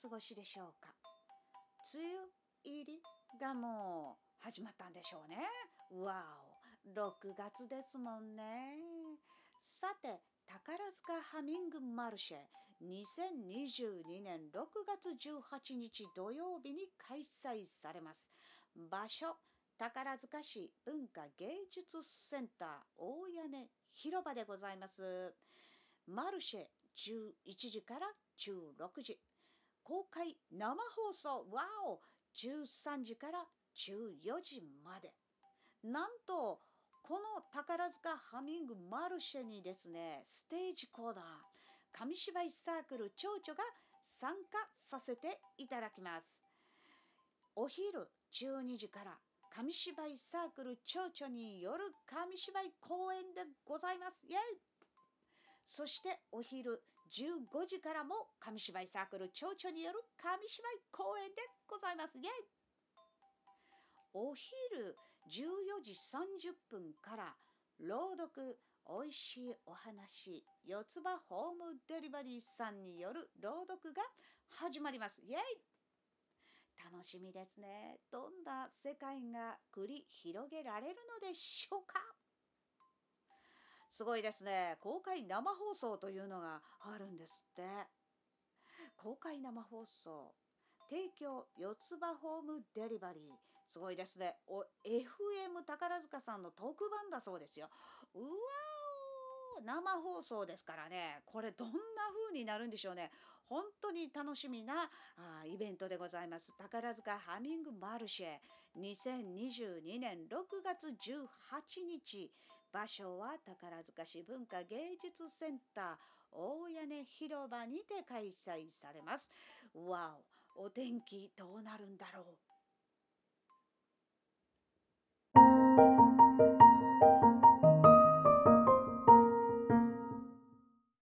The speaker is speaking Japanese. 過ごしでしょうか。梅雨入りがもう始まったんでしょうね。わお、6月ですもんね。さて、宝塚ハミングマルシェ2022年6月18日土曜日に開催されます。場所、宝塚市文化芸術センター大屋根広場でございます。マルシェ11時から16時、公開生放送、わお、13時から14時まで。なんとこの宝塚ハミングマルシェにですね、ステージコーナー、紙芝居サークル蝶々が参加させていただきます。お昼12時から紙芝居サークル蝶々による紙芝居公演でございます。イエイ。そしてお昼15時からも紙芝居サークル蝶々による紙芝居公演でございます。イエイ。お昼14時30分から朗読おいしいお話よつばホームデリバリーさんによる朗読が始まります。イエイ。楽しみですね。どんな世界が繰り広げられるのでしょうか。すごいですね。公開生放送というのがあるんですって。公開生放送、提供よつばホームデリバリー、すごいですね。FM 宝塚さんの特番だそうですよ。うわお、生放送ですからね。これどんな風になるんでしょうね。本当に楽しみなイベントでございます。宝塚ハミングマルシェ2022年6月18日、場所は宝塚市文化芸術センター大屋根広場にて開催されます。わお、お天気どうなるんだろう。